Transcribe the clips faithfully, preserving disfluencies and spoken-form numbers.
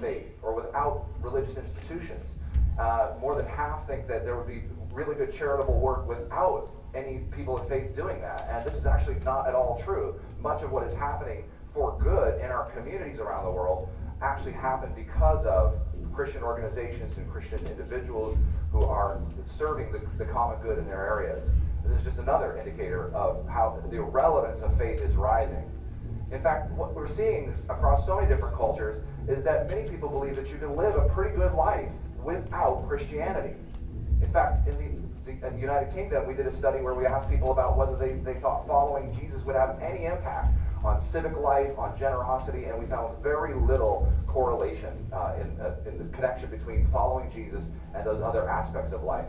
without faith or without religious institutions. Uh, more than half think that there would be really good charitable work without any people of faith doing that. And this is actually not at all true. Much of what is happening for good in our communities around the world actually happened because of Christian organizations and Christian individuals who are serving the, the common good in their areas. This is just another indicator of how the relevance of faith is rising. In fact, what we're seeing across so many different cultures is that many people believe that you can live a pretty good life without Christianity. In fact, in the, the, in the United Kingdom, we did a study where we asked people about whether they, they thought following Jesus would have any impact on civic life, on generosity, and we found very little correlation uh, in, uh, in the connection between following Jesus and those other aspects of life.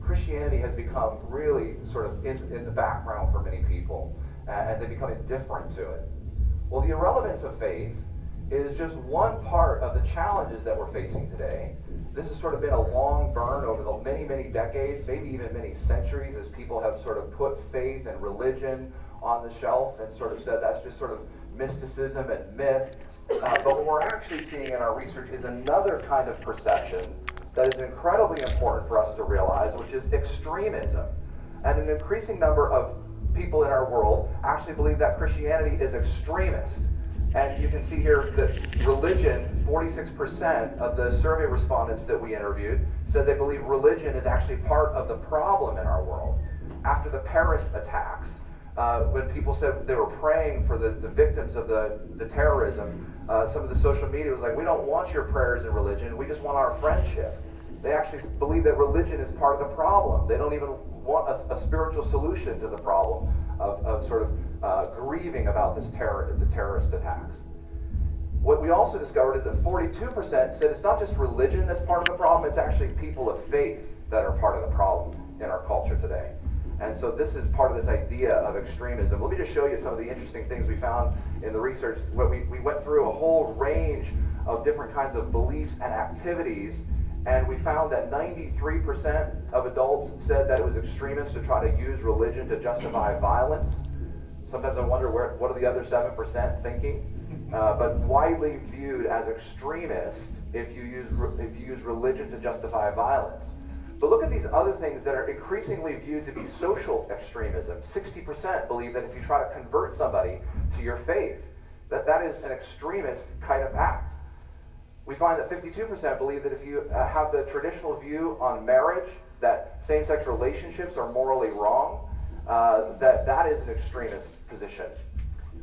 Christianity has become really sort of in, in the background for many people, uh, and they become indifferent to it. Well, the irrelevance of faith is just one part of the challenges that we're facing today. This has sort of been a long burn over the many, many decades, maybe even many centuries, as people have sort of put faith and religion on the shelf and sort of said that's just sort of mysticism and myth. Uh, but what we're actually seeing in our research is another kind of perception that is incredibly important for us to realize, which is extremism. And an increasing number of people in our world actually believe that Christianity is extremist. And you can see here that religion, forty-six percent of the survey respondents that we interviewed said they believe religion is actually part of the problem in our world. After the Paris attacks, uh, when people said they were praying for the, the victims of the, the terrorism, uh, some of the social media was like, we don't want your prayers and religion, we just want our friendship. They actually believe that religion is part of the problem. They don't even want a, a spiritual solution to the problem of, of sort of uh, grieving about this terror, the terrorist attacks. What we also discovered is that forty-two percent said it's not just religion that's part of the problem, it's actually people of faith that are part of the problem in our culture today. And so this is part of this idea of extremism. Let me just show you some of the interesting things we found in the research. We, we went through a whole range of different kinds of beliefs and activities, and we found that ninety-three percent of adults said that it was extremist to try to use religion to justify violence. Sometimes I wonder where, what are the other seven percent thinking? Uh, but widely viewed as extremist if you use if you use religion to justify violence. But look at these other things that are increasingly viewed to be social extremism. sixty percent believe that if you try to convert somebody to your faith, that that is an extremist kind of act. We find that fifty-two percent believe that if you uh, have the traditional view on marriage, that same-sex relationships are morally wrong, uh, that that is an extremist position.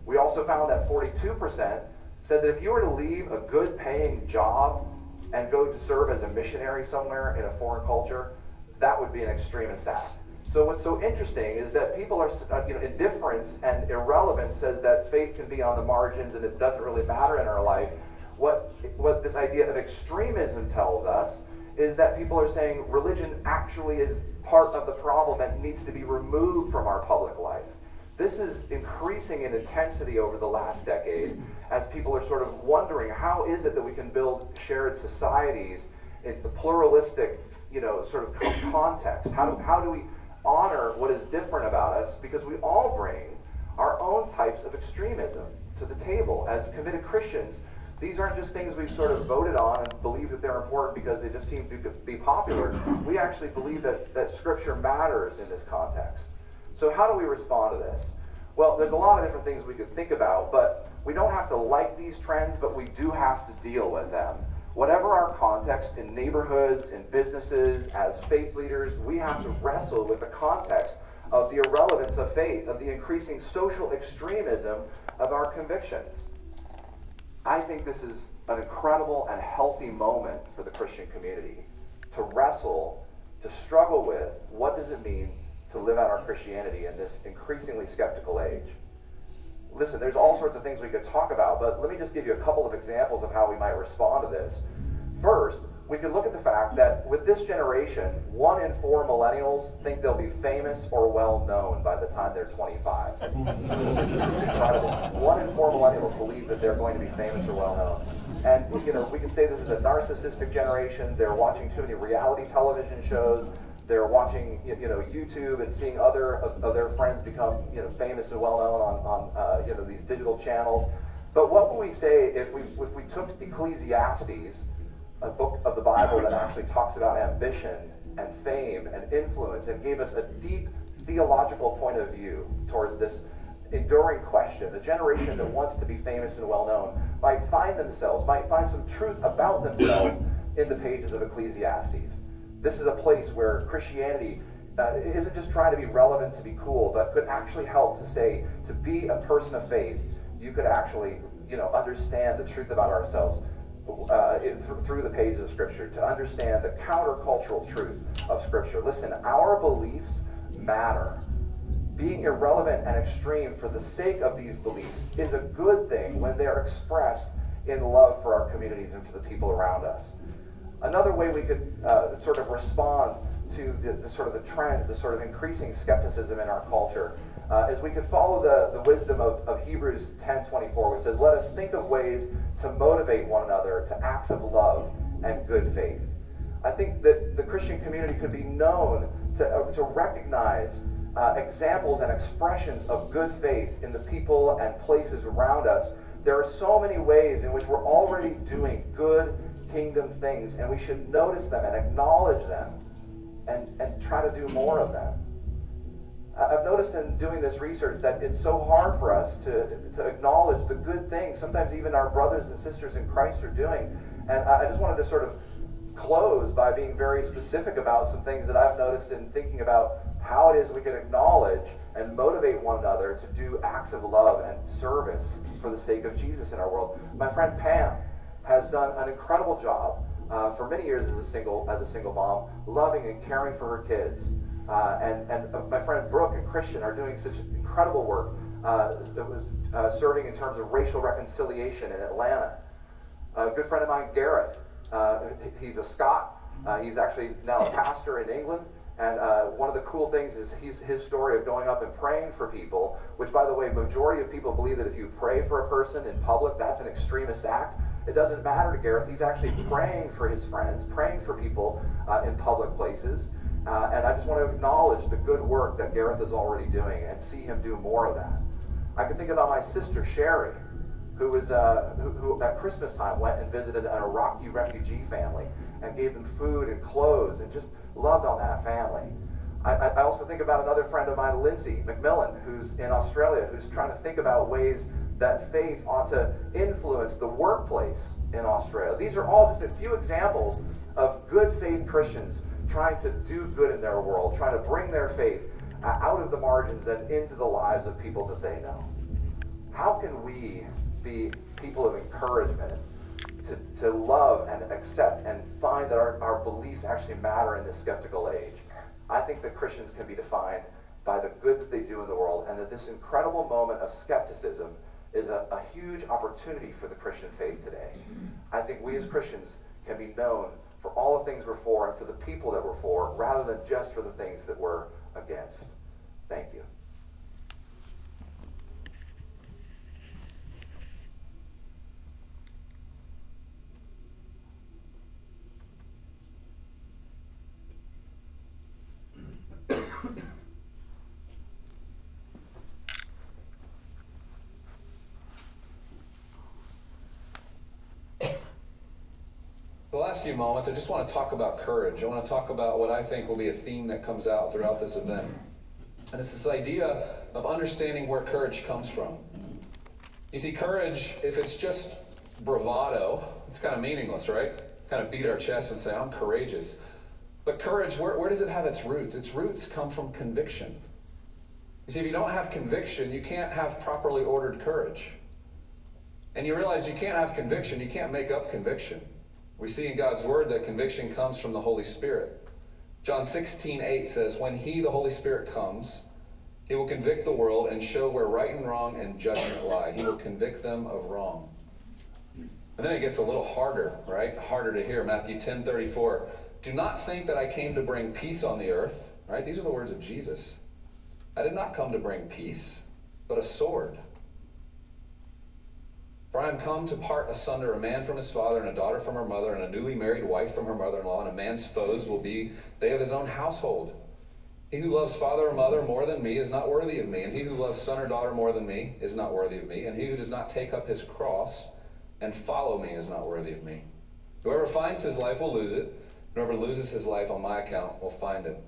We also found that forty-two percent said that if you were to leave a good-paying job and go to serve as a missionary somewhere in a foreign culture, that would be an extremist act. So what's so interesting is that people are, you know, indifference and irrelevance says that faith can be on the margins and it doesn't really matter in our life. What what this idea of extremism tells us is that people are saying religion actually is part of the problem and needs to be removed from our public life. This is increasing in intensity over the last decade as people are sort of wondering how is it that we can build shared societies in the pluralistic, you know, sort of context. How do, how do we honor what is different about us? Because we all bring our own types of extremism to the table as committed Christians. These aren't just things we've sort of voted on and believe that they're important because they just seem to be popular. We actually believe that, that Scripture matters in this context. So how do we respond to this? Well, there's a lot of different things we could think about, but we don't have to like these trends, but we do have to deal with them. Whatever our context, in neighborhoods, in businesses, as faith leaders, we have to wrestle with the context of the irrelevance of faith, of the increasing social extremism of our convictions. I think this is an incredible and healthy moment for the Christian community to wrestle, to struggle with what does it mean to live out our Christianity in this increasingly skeptical age. Listen, there's all sorts of things we could talk about, but let me just give you a couple of examples of how we might respond to this. First, we could look at the fact that with this generation, one in four millennials think they'll be famous or well-known by the time they're twenty-five. This is just incredible. One in four millennials believe that they're going to be famous or well-known. And you know, we can say this is a narcissistic generation. They're watching too many reality television shows. They're watching you know, YouTube and seeing other of, of their friends become you know, famous and well-known on, on uh, you know, these digital channels. But what would we say if we if we took Ecclesiastes, a book of the Bible that actually talks about ambition and fame and influence, and gave us a deep theological point of view towards this enduring question? A generation that wants to be famous and well-known might find themselves, might find some truth about themselves in the pages of Ecclesiastes. This is a place where Christianity uh, isn't just trying to be relevant, to be cool, but could actually help to say, to be a person of faith, you could actually, you know, understand the truth about ourselves Uh, in, th- through the pages of Scripture, to understand the countercultural truth of Scripture. Listen, our beliefs matter. Being irrelevant and extreme for the sake of these beliefs is a good thing when they're expressed in love for our communities and for the people around us. Another way we could uh, sort of respond to the, the sort of the trends, the sort of increasing skepticism in our culture, Uh, is we could follow the, the wisdom of, of Hebrews ten twenty-four, which says, let us think of ways to motivate one another to acts of love and good faith. I think that the Christian community could be known to, uh, to recognize uh, examples and expressions of good faith in the people and places around us. There are so many ways in which we're already doing good kingdom things, and we should notice them and acknowledge them and, and try to do more of them. I've noticed in doing this research that it's so hard for us to, to acknowledge the good things sometimes even our brothers and sisters in Christ are doing. And I just wanted to sort of close by being very specific about some things that I've noticed in thinking about how it is we can acknowledge and motivate one another to do acts of love and service for the sake of Jesus in our world. My friend Pam has done an incredible job uh, for many years as a single as a single mom, loving and caring for her kids. Uh, and, and my friend Brooke and Christian are doing such incredible work uh, that was uh, serving in terms of racial reconciliation in Atlanta. A good friend of mine, Gareth, uh, he's a Scot. Uh, he's actually now a pastor in England. And uh, one of the cool things is he's, his story of going up and praying for people, which, by the way, majority of people believe that if you pray for a person in public, that's an extremist act. It doesn't matter to Gareth. He's actually praying for his friends, praying for people uh, in public places. Uh, and I just want to acknowledge the good work that Gareth is already doing and see him do more of that. I can think about my sister, Sherry, who, was, uh, who, who at Christmas time went and visited an Iraqi refugee family and gave them food and clothes and just loved on that family. I, I also think about another friend of mine, Lindsay McMillan, who's in Australia, who's trying to think about ways that faith ought to influence the workplace in Australia. These are all just a few examples of good faith Christians trying to do good in their world, trying to bring their faith out of the margins and into the lives of people that they know. How can we be people of encouragement to, to love and accept and find that our, our beliefs actually matter in this skeptical age? I think that Christians can be defined by the good that they do in the world, and that this incredible moment of skepticism is a, a huge opportunity for the Christian faith today. I think we as Christians can be known for all the things we're for and for the people that we're for, rather than just for the things that we're against. Thank you. Last few moments, I just want to talk about courage. I want to talk about what I think will be a theme that comes out throughout this event. And it's this idea of understanding where courage comes from. You see, courage, if it's just bravado, it's kind of meaningless, right? Kind of beat our chest and say, I'm courageous. But courage, where, where does it have its roots? Its roots come from conviction. You see, if you don't have conviction, you can't have properly ordered courage. And you realize you can't have conviction, you can't make up conviction. We see in God's word that conviction comes from the Holy Spirit. John sixteen eight says, when he, the Holy Spirit, comes, he will convict the world and show where right and wrong and judgment lie. He will convict them of wrong. And then it gets a little harder, right? Harder to hear. Matthew ten thirty-four, do not think that I came to bring peace on the earth, right? These are the words of Jesus. I did not come to bring peace, but a sword. For I am come to part asunder a man from his father, and a daughter from her mother, and a newly married wife from her mother-in-law, and a man's foes will be they of his own household. He who loves father or mother more than me is not worthy of me, and he who loves son or daughter more than me is not worthy of me, and he who does not take up his cross and follow me is not worthy of me. Whoever finds his life will lose it, whoever loses his life on my account will find it.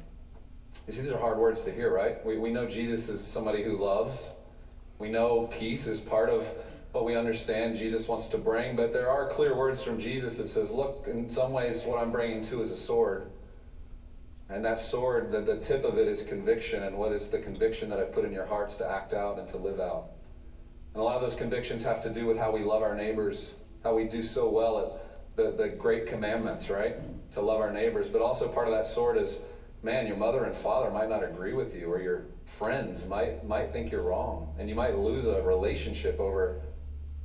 You see, these are hard words to hear, right? We, we know Jesus is somebody who loves. We know peace is part of what we understand Jesus wants to bring, but there are clear words from Jesus that says, look, in some ways what I'm bringing too is a sword. And that sword, the, the tip of it is conviction, and what is the conviction that I've put in your hearts to act out and to live out. And a lot of those convictions have to do with how we love our neighbors, how we do so well at the, the great commandments, right? To love our neighbors. But also part of that sword is, man, your mother and father might not agree with you, or your friends might, might think you're wrong, and you might lose a relationship over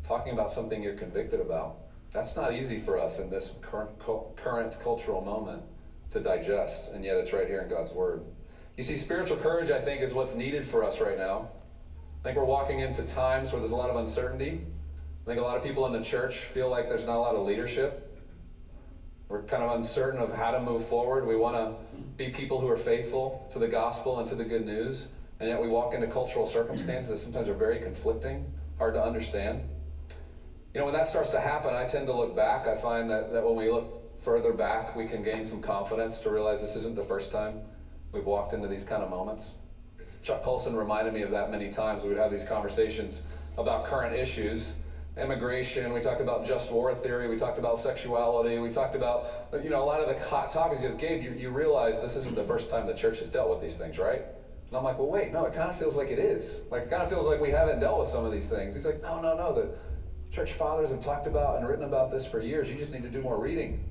talking about something you're convicted about. That's not easy for us in this current, current cultural moment to digest, and yet it's right here in God's Word. You see, spiritual courage, I think, is what's needed for us right now. I think we're walking into times where there's a lot of uncertainty. I think a lot of people in the church feel like there's not a lot of leadership. We're kind of uncertain of how to move forward. We want to be people who are faithful to the gospel and to the good news, and yet we walk into cultural circumstances that sometimes are very conflicting, hard to understand. You know, when that starts to happen, I tend to look back. I find that, that when we look further back, we can gain some confidence to realize this isn't the first time we've walked into these kind of moments. Chuck Colson reminded me of that many times. We would have these conversations about current issues, immigration. We talked about just war theory. We talked about sexuality. We talked about, you know, a lot of the hot topics. He goes, Gabe, you, you realize this isn't the first time the church has dealt with these things, right? And I'm like, well, wait, no, it kind of feels like it is. Like, it kind of feels like we haven't dealt with some of these things. He's like, no, no, no. The, Church fathers have talked about and written about this for years. You just need to do more reading.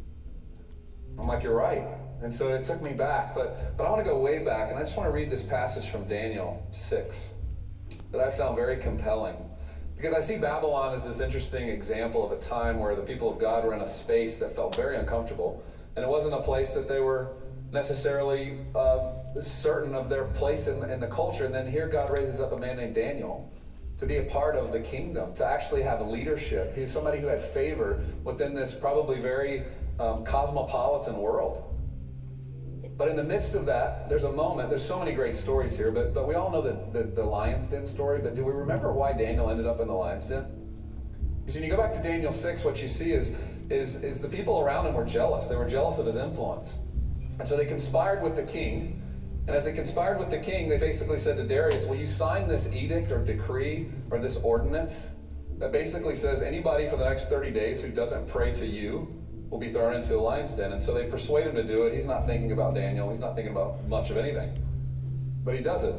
I'm like, you're right. And so it took me back, but but I want to go way back, and I just want to read this passage from Daniel six that I found very compelling, because I see Babylon as this interesting example of a time where the people of God were in a space that felt very uncomfortable, and it wasn't a place that they were necessarily uh, certain of their place in, in the culture. And then here God raises up a man named Daniel to be a part of the kingdom, to actually have leadership. He was somebody who had favor within this probably very um, cosmopolitan world. But in the midst of that, there's a moment, there's so many great stories here, but, but we all know the, the, the lion's den story, but do we remember why Daniel ended up in the lion's den? Because when you go back to Daniel six, what you see is, is, is the people around him were jealous. They were jealous of his influence. And so they conspired with the king. And as they conspired with the king, they basically said to Darius, will you sign this edict or decree or this ordinance that basically says anybody for the next thirty days who doesn't pray to you will be thrown into a lion's den? And so they persuade him to do it. He's not thinking about Daniel. He's not thinking about much of anything. But he does it.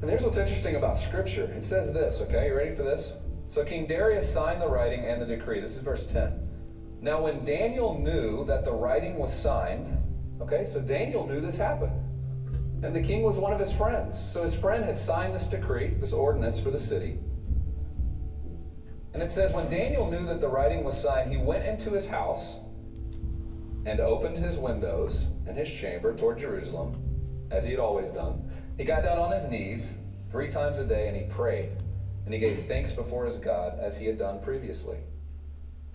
And here's what's interesting about Scripture. It says this, okay? You ready for this? So King Darius signed the writing and the decree. This is verse ten. Now when Daniel knew that the writing was signed... Okay, so Daniel knew this happened. And the king was one of his friends. So his friend had signed this decree, this ordinance for the city. And it says, when Daniel knew that the writing was signed, he went into his house and opened his windows and his chamber toward Jerusalem, as he had always done. He got down on his knees three times a day and he prayed. And he gave thanks before his God, as he had done previously.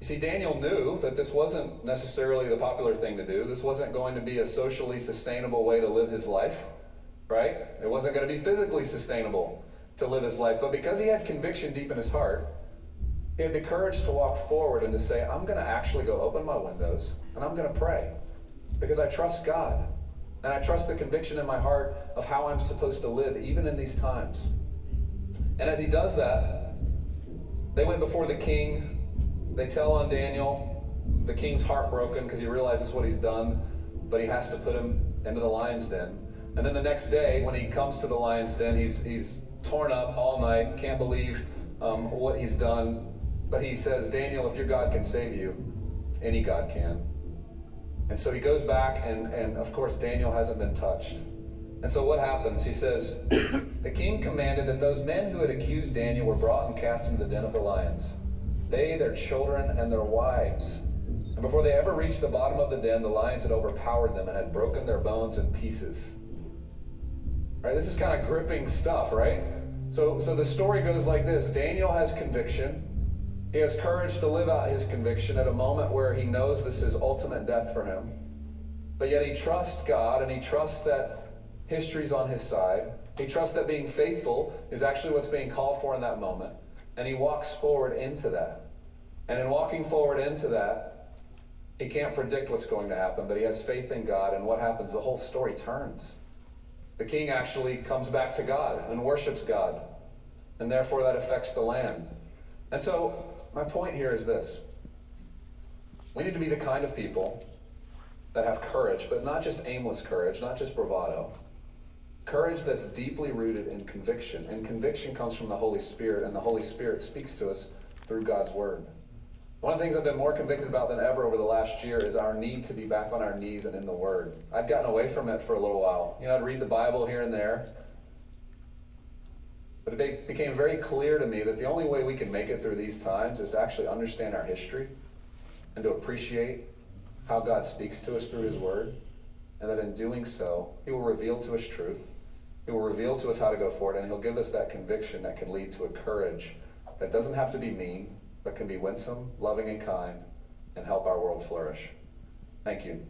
You see, Daniel knew that this wasn't necessarily the popular thing to do. This wasn't going to be a socially sustainable way to live his life, right? It wasn't going to be physically sustainable to live his life. But because he had conviction deep in his heart, he had the courage to walk forward and to say, I'm going to actually go open my windows and I'm going to pray, because I trust God. And I trust the conviction in my heart of how I'm supposed to live, even in these times. And as he does that, they went before the king. They tell on Daniel. The king's heartbroken because he realizes what he's done, but he has to put him into the lion's den. And then the next day, when he comes to the lion's den, he's he's torn up all night, can't believe um, what he's done. But he says, Daniel, if your God can save you, any God can. And so he goes back, and, and of course, Daniel hasn't been touched. And so what happens? He says, the king commanded that those men who had accused Daniel were brought and cast into the den of the lions. They, their children, and their wives. And before they ever reached the bottom of the den, the lions had overpowered them and had broken their bones in pieces. Right? This is kind of gripping stuff, right? So, so the story goes like this. Daniel has conviction. He has courage to live out his conviction at a moment where he knows this is ultimate death for him. But yet he trusts God, and he trusts that History's on his side. He trusts that being faithful is actually what's being called for in that moment. And he walks forward into that. And in walking forward into that, he can't predict what's going to happen, but he has faith in God. And what happens? The whole story turns. The king actually comes back to God and worships God. And therefore, that affects the land. And so, my point here is this. We need to be the kind of people that have courage, but not just aimless courage, not just bravado. Courage that's deeply rooted in conviction. And conviction comes from the Holy Spirit, and the Holy Spirit speaks to us through God's word. One of the things I've been more convicted about than ever over the last year is our need to be back on our knees and in the word. I'd gotten away from it for a little while. You know, I'd read the Bible here and there. But it became very clear to me that the only way we can make it through these times is to actually understand our history and to appreciate how God speaks to us through his word, and that in doing so, he will reveal to us truth, he will reveal to us how to go forward, and he'll give us that conviction that can lead to a courage that doesn't have to be mean, but can be winsome, loving, and kind, and help our world flourish. Thank you.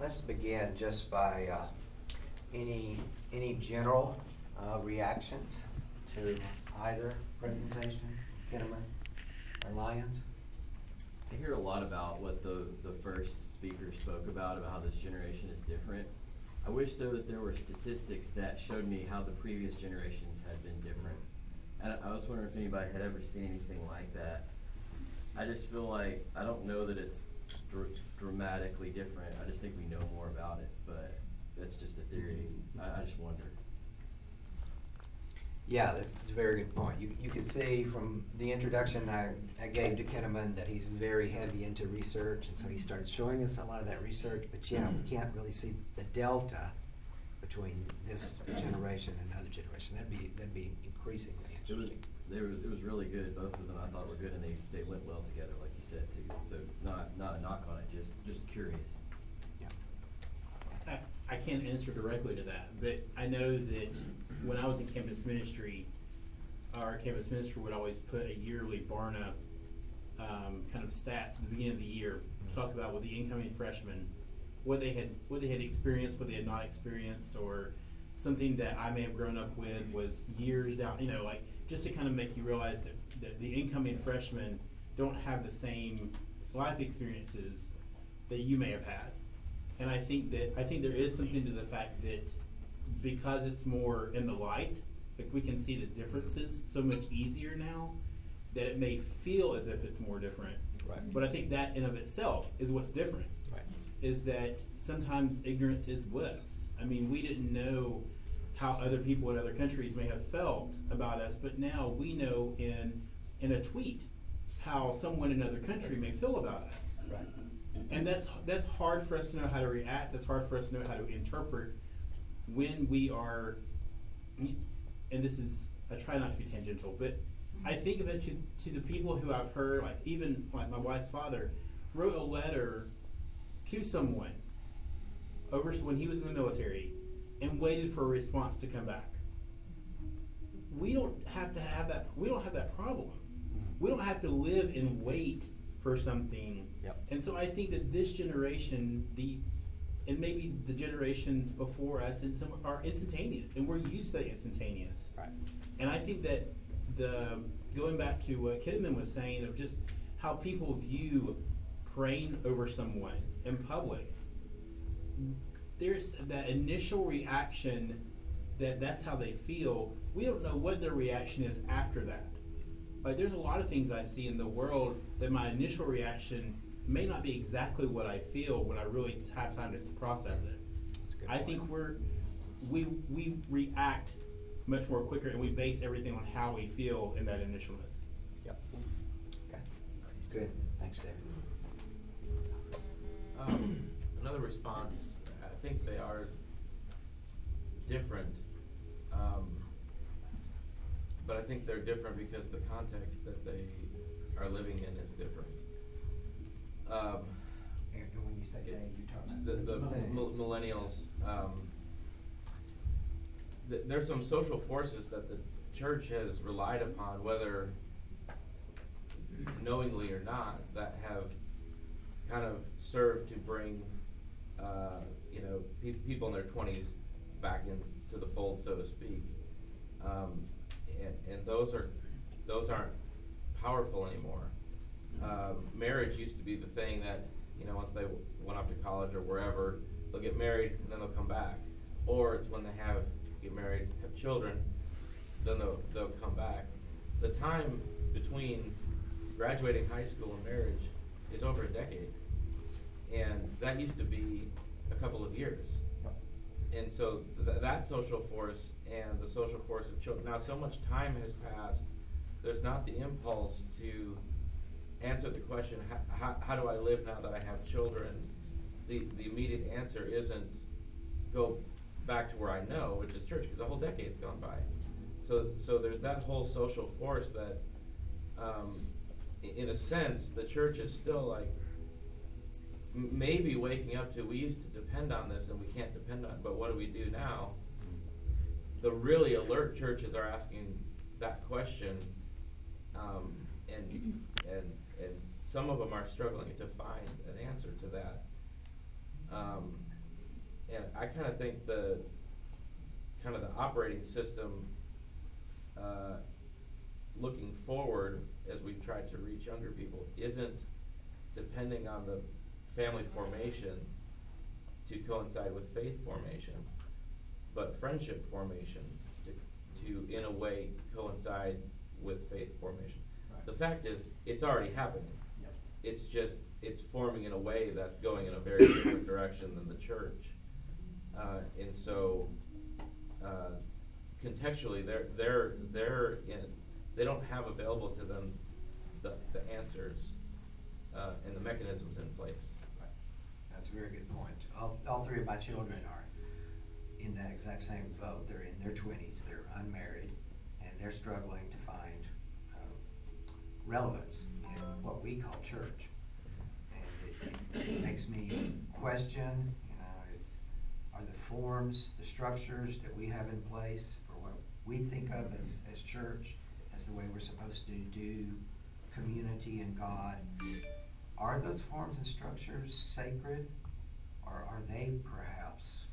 Let's begin just by uh, any any general uh, reactions to either presentation, Kinnaman or Lyons. I hear a lot about what the, the first speaker spoke about, about how this generation is different. I wish though that there were statistics that showed me how the previous generations had been different. And I, I was wondering if anybody had ever seen anything like that. I just feel like, I don't know that it's Dr- dramatically different. I just think we know more about it, but that's just a theory. I, I just wonder. Yeah, that's, that's a very good point. You you can see from the introduction I, I gave to Kinnaman that he's very heavy into research, and so he starts showing us a lot of that research, but yeah, we can't really see the delta between this generation and another generation. That'd be, that'd be increasingly interesting. It was, it was really good. Both of them I thought were good, and they, they went well together, like you said, too. So not not a knock on it, just just curious. Yeah. I, I can't answer directly to that, but I know that when I was in campus ministry, our campus minister would always put a yearly Barna um, kind of stats at the beginning of the year, talk about with the incoming freshmen, what they had what they had experienced, what they had not experienced, or something that I may have grown up with was years down, you know, like, just to kind of make you realize that, that the incoming freshmen don't have the same life experiences that you may have had. And I think that I think there is something to the fact that because it's more in the light, like we can see the differences so much easier now, that it may feel as if it's more different. Right. But I think that in of itself is what's different. Right. Is that sometimes ignorance is bliss. I mean, we didn't know how other people in other countries may have felt about us, but now we know in in a tweet how someone in another country may feel about us. Right. And that's that's hard for us to know how to react, that's hard for us to know how to interpret when we are, and this is, I try not to be tangential, but I think of it to, to the people who I've heard, like even like my wife's father wrote a letter to someone over when he was in the military, and waited for a response to come back. We don't have to have that. We don't have that problem. We don't have to live and wait for something. Yep. And so I think that this generation, the and maybe the generations before us, are instantaneous, and we're used to instantaneous. Right. And I think that the going back to what Kinnaman was saying of just how people view praying over someone in public. There's that initial reaction that that's how they feel. We don't know what their reaction is after that. Like there's a lot of things I see in the world that my initial reaction may not be exactly what I feel when I really have time to process it. I point. think we're, we we react much more quicker, and we base everything on how we feel in that initialness. Yep. Okay. Good. Thanks, David. Um, another response. I think they are different, um, but I think they're different because the context that they are living in is different. Um, and when you say it, they, you're talking the, the millennials. millennials um, th- there's some social forces that the church has relied upon, whether knowingly or not, that have kind of served to bring uh, you know pe- people in their twenties back into the fold, so to speak, um, and and those are those aren't powerful anymore. Uh, marriage used to be the thing that, you know, once they w- went off to college or wherever, they'll get married and then they'll come back, or it's when they have get married, have children, then they'll they'll come back. The time between graduating high school and marriage is over a decade, and that used to be a couple of years. And so th- that social force and the social force of children, now so much time has passed, there's not the impulse to answer the question, how, how do I live now that I have children? The the immediate answer isn't go back to where I know, which is church, because a whole decade's gone by. So so there's that whole social force that, um, in a sense, the church is still like maybe waking up to, we used to depend on this and we can't depend on it, but what do we do now? The really alert churches are asking that question, um, and and and some of them are struggling to find an answer to that. Um, and I kind of think the kind of the operating system, uh, looking forward as we try to reach younger people, isn't depending on the family formation to coincide with faith formation, but friendship formation to, to in a way coincide with faith formation. Right. The fact is, it's already happening. Yep. It's just, it's forming in a way that's going in a very different direction than the church. Uh, and so, uh, contextually, they're they're they're in. They don't have available to them the, the answers uh, and the mechanisms in place. Right. That's a very good point. All, all three of my children are in that exact same boat. They're in their twenties. They're unmarried, and they're struggling to find um, relevance in what we call church. And it, it makes me question, you know, is, are the forms, the structures that we have in place for what we think of as, as church, the way we're supposed to do community and God, are those forms and structures sacred, or are they perhaps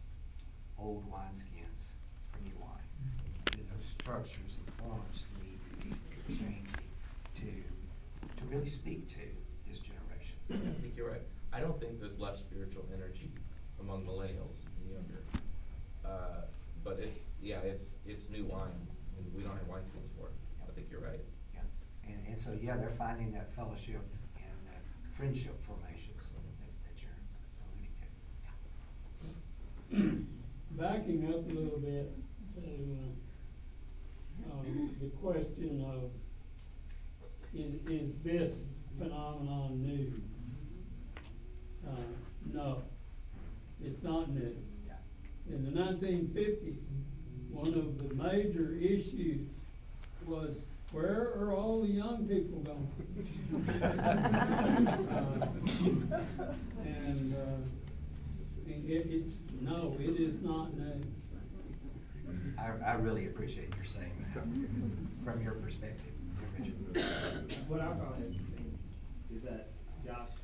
old wineskins for new wine? Do those structures and forms need to be changed to to really speak to this generation? I think you're right. I don't think there's less spiritual energy among millennials and younger, uh, but it's yeah, it's it's new wine, and we don't have wineskins for it. I think you're right. Yeah, and, and so yeah, they're finding that fellowship and that friendship formations that, that you're alluding to. Yeah. Backing up a little bit to uh, um, the question of is, is this phenomenon new? Uh, no, it's not new. Yeah. In the nineteen fifties, one of the major issues was, where are all the young people going? uh, and uh, it, it's, no, it is not new. I, I really appreciate your saying that from your perspective, Richard. What I found interesting is that Josh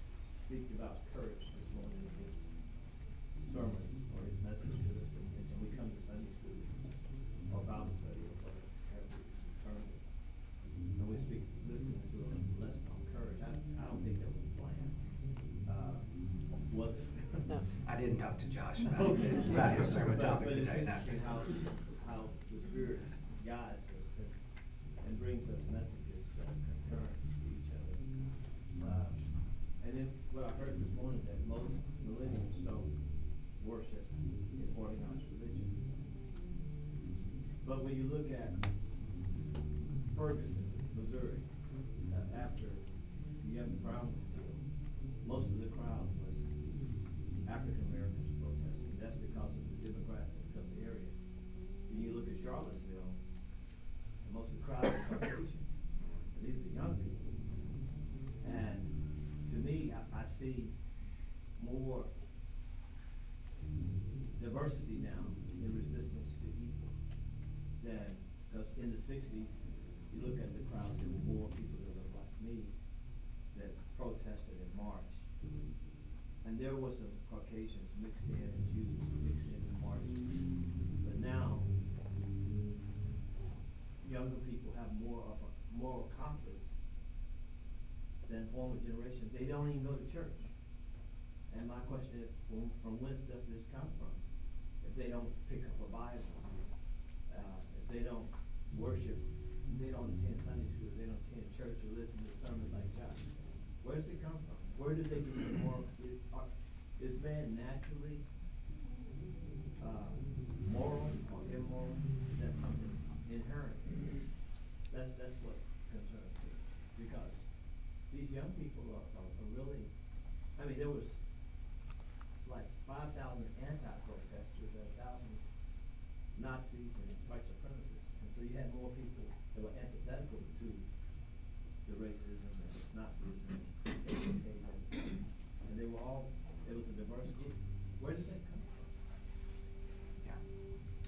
speaks about courage this morning in his sermon or his message to us, and so we come to Sunday school or Bible study. I didn't talk to Josh about, it, about his sermon topic but, but today. Not how, how the Spirit guides us and, and brings us messages that concur to each other. Uh, and then what I heard this morning, that most millennials don't worship in organized religion. But when you look at Ferguson, Missouri, uh, after Yvonne Brown was killed, most of the crowd was African Americans protesting. That's because of the demographics of the area. When you look at Charlottesville, most of the crowd is Caucasian. And these are young people. And to me, I, I see more diversity now in resistance to evil than because in the sixties, you look at the crowds, there were more people that looked like me that protested and marched. And there was some Caucasians mixed in and Jews mixed in and marched. But now, younger people have more of a moral compass than former generations. They don't even go to church. And my question is, from, from whence does this come from? If they don't pick up a Bible, uh, if they don't worship, they don't attend Sunday school, they don't attend church or listen to sermons like John. Where does it come from? Where did they get the moral? Is man naturally uh, moral or immoral? Is that something inherent? That's that's what concerns me, because these young people are, are, are really. I mean, there was like five thousand anti-protesters and one thousand Nazis and white supremacists. And so you had more people that were antithetical to the racism and Nazism and and they were all, it was a diverse group. Where does that come from? Yeah.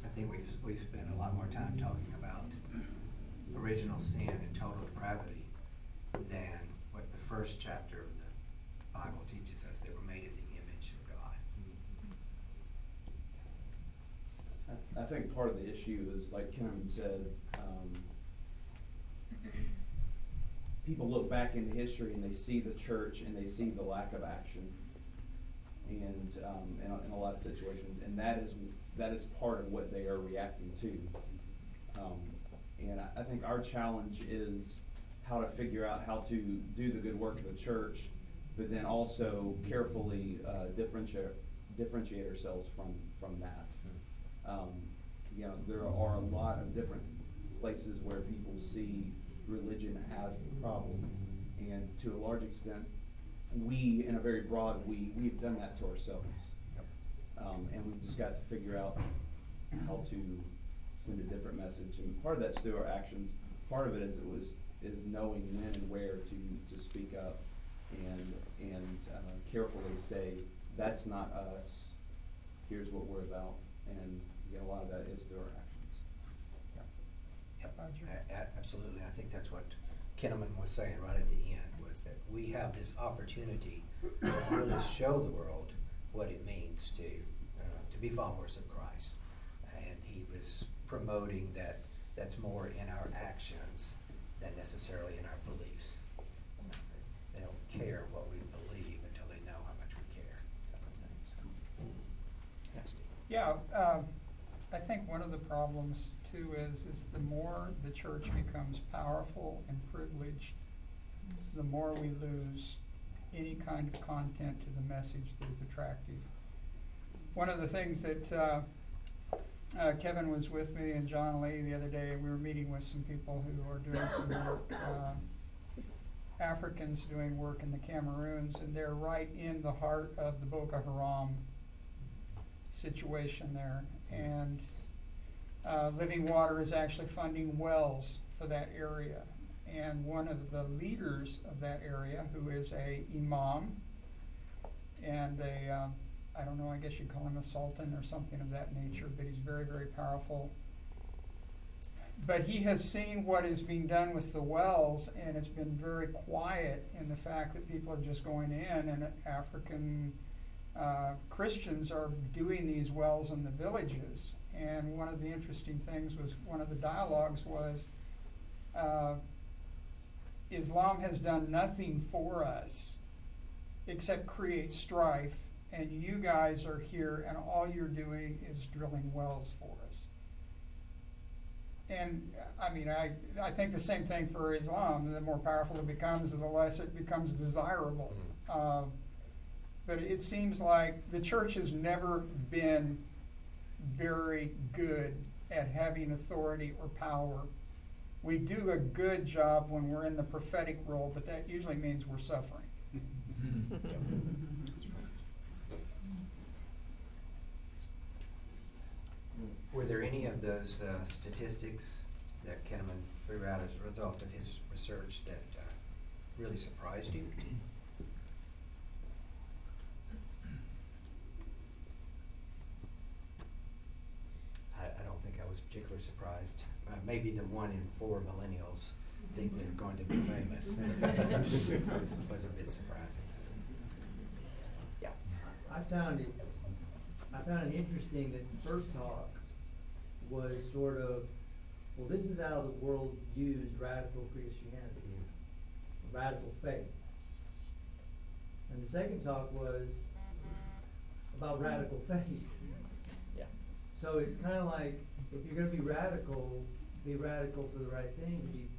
I think we've, we've spent a lot more time talking about original sin and total depravity than what the first chapter of the Bible teaches us, that we're made in the image of God. I, I think part of the issue is, like Kinnaman said, um, people look back into history and they see the church and they see the lack of action, and um, in, a, in a lot of situations, and that is that is part of what they are reacting to. Um, and I, I think our challenge is how to figure out how to do the good work of the church, but then also carefully uh, differentiate differentiate ourselves from from that. Um, you know, there are a lot of different places where people see religion as the problem, and to a large extent, we, in a very broad we, we've done that to ourselves. Um, and we've just got to figure out how to send a different message. And part of that's through our actions. Part of it is it was is knowing when and where to to speak up. and and uh, carefully say, that's not us, here's what we're about, and you know, a lot of that is through our actions. Yeah. Yep, I, I, absolutely. I think that's what Kinnaman was saying right at the end, was that we have this opportunity to really show the world what it means to, uh, to be followers of Christ. And he was promoting that that's more in our actions than necessarily in our beliefs. They don't care what we believe until they know how much we care. Type of thing. So, next. Yeah, uh, I think one of the problems too is is the more the church becomes powerful and privileged, the more we lose any kind of content to the message that is attractive. One of the things that uh, uh, Kevin was with me and John Lee the other day, we were meeting with some people who are doing some work. Uh, Africans doing work in the Cameroons, and they're right in the heart of the Boko Haram situation there. And uh, Living Water is actually funding wells for that area. And one of the leaders of that area, who is a imam and a, um, I don't know, I guess you'd call him a sultan or something of that nature, but he's very, very powerful. But he has seen what is being done with the wells, and it's been very quiet in the fact that people are just going in, and African uh, Christians are doing these wells in the villages. And one of the interesting things was, one of the dialogues was, uh, Islam has done nothing for us except create strife, and you guys are here, and all you're doing is drilling wells for us. And I mean, I I think the same thing for Islam. The more powerful it becomes, the less it becomes desirable. Mm. Uh, but it seems like the church has never been very good at having authority or power. We do a good job when we're in the prophetic role, but that usually means we're suffering. Were there any of those uh, statistics that Kinnaman threw out as a result of his research that uh, really surprised you? I, I don't think I was was particularly surprised. Uh, maybe the one in four millennials think they're going to be famous. It was a bit surprising. So. Yeah. I found it. I found it interesting that the first talk was sort of, well, this is how the world views radical Christianity, yeah. Radical faith. And the second talk was about radical faith. Yeah. So it's kind of like, if you're going to be radical, be radical for the right things, be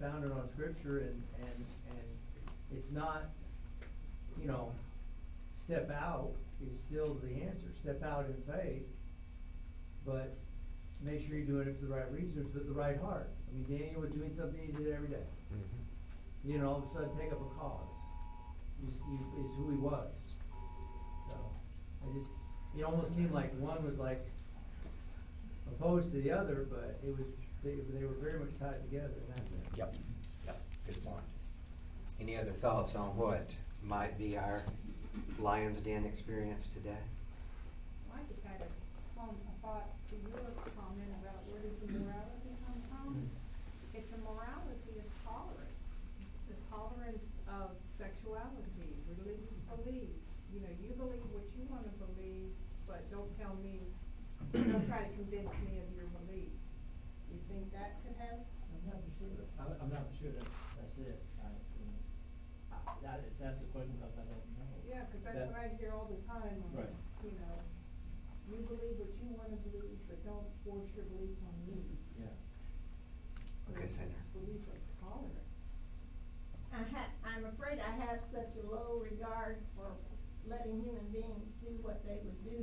founded on Scripture, and, and, and it's not, you know, step out is still the answer. Step out in faith, but make sure you're doing it for the right reasons, with the right heart. I mean, Daniel was doing something he did every day. Mm-hmm. You know, all of a sudden take up a cause. It's who he was. So I just, it almost seemed like one was like opposed to the other, but it was they, they were very much tied together. And that's it. Yep. Yep. Good point. Any other thoughts on what might be our Lion's Den experience today? Well, I just had a comment about where does the morality come from? It's a morality of tolerance, the tolerance of sexuality, religious beliefs. You know, you believe what you want to believe, but don't tell me, don't try to convince me of your belief. You think that could happen? I'm not sure. I'm, I'm not sure that that's it. I, uh, that it's that's the question because I don't know. Yeah, because that's that, what I hear all the time. Right. You know, you believe what you want to believe, but don't force your beliefs on me. Yeah. Okay, Senator. Belief of tolerance. I ha- I'm afraid I have such a low regard for letting human beings do what they would do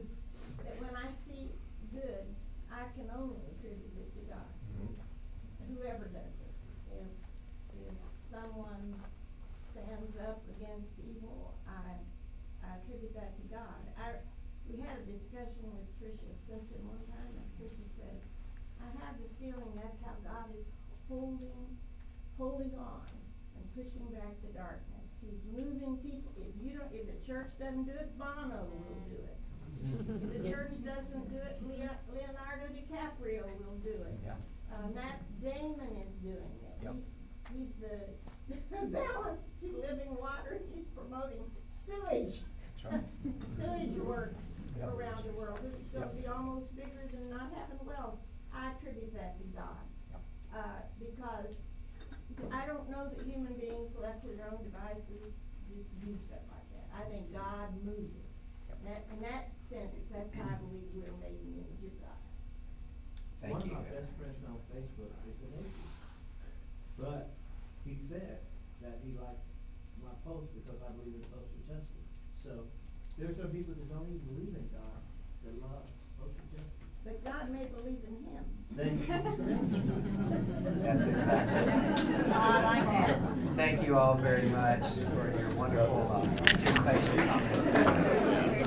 that when I see good, I can only attribute it to God. Mm-hmm. Whoever does it, if if someone stands up against evil, I I attribute that to God. I we had a discussion with Tricia Simpson one time, and Tricia said, "I have the feeling that's how God is holding holding on." And pushing back the darkness. He's moving people. If you don't, if the church doesn't do it, Bono will do it. If the church doesn't do it, Leonardo DiCaprio will do it. Yeah. Uh, Matt Damon is doing it. Yep. He's, he's the balance to Living Water. He's promoting sewage. Sewage works yep. around the world. This is going to yep. be almost bigger than not having wealth. I attribute that to God yep. uh, because. I don't know that human beings left to their own devices just do stuff like that. I think God moves us. That, in that sense, that's how I believe we're made in the image of God. Thank One you. One of my best friends on Facebook is an atheist. But he said that he likes my post because I believe in social justice. So there are some people that don't even believe in God that love social justice. But God may believe in him. Thank you. That's exactly right. Thank you all very much for your wonderful uh, participation.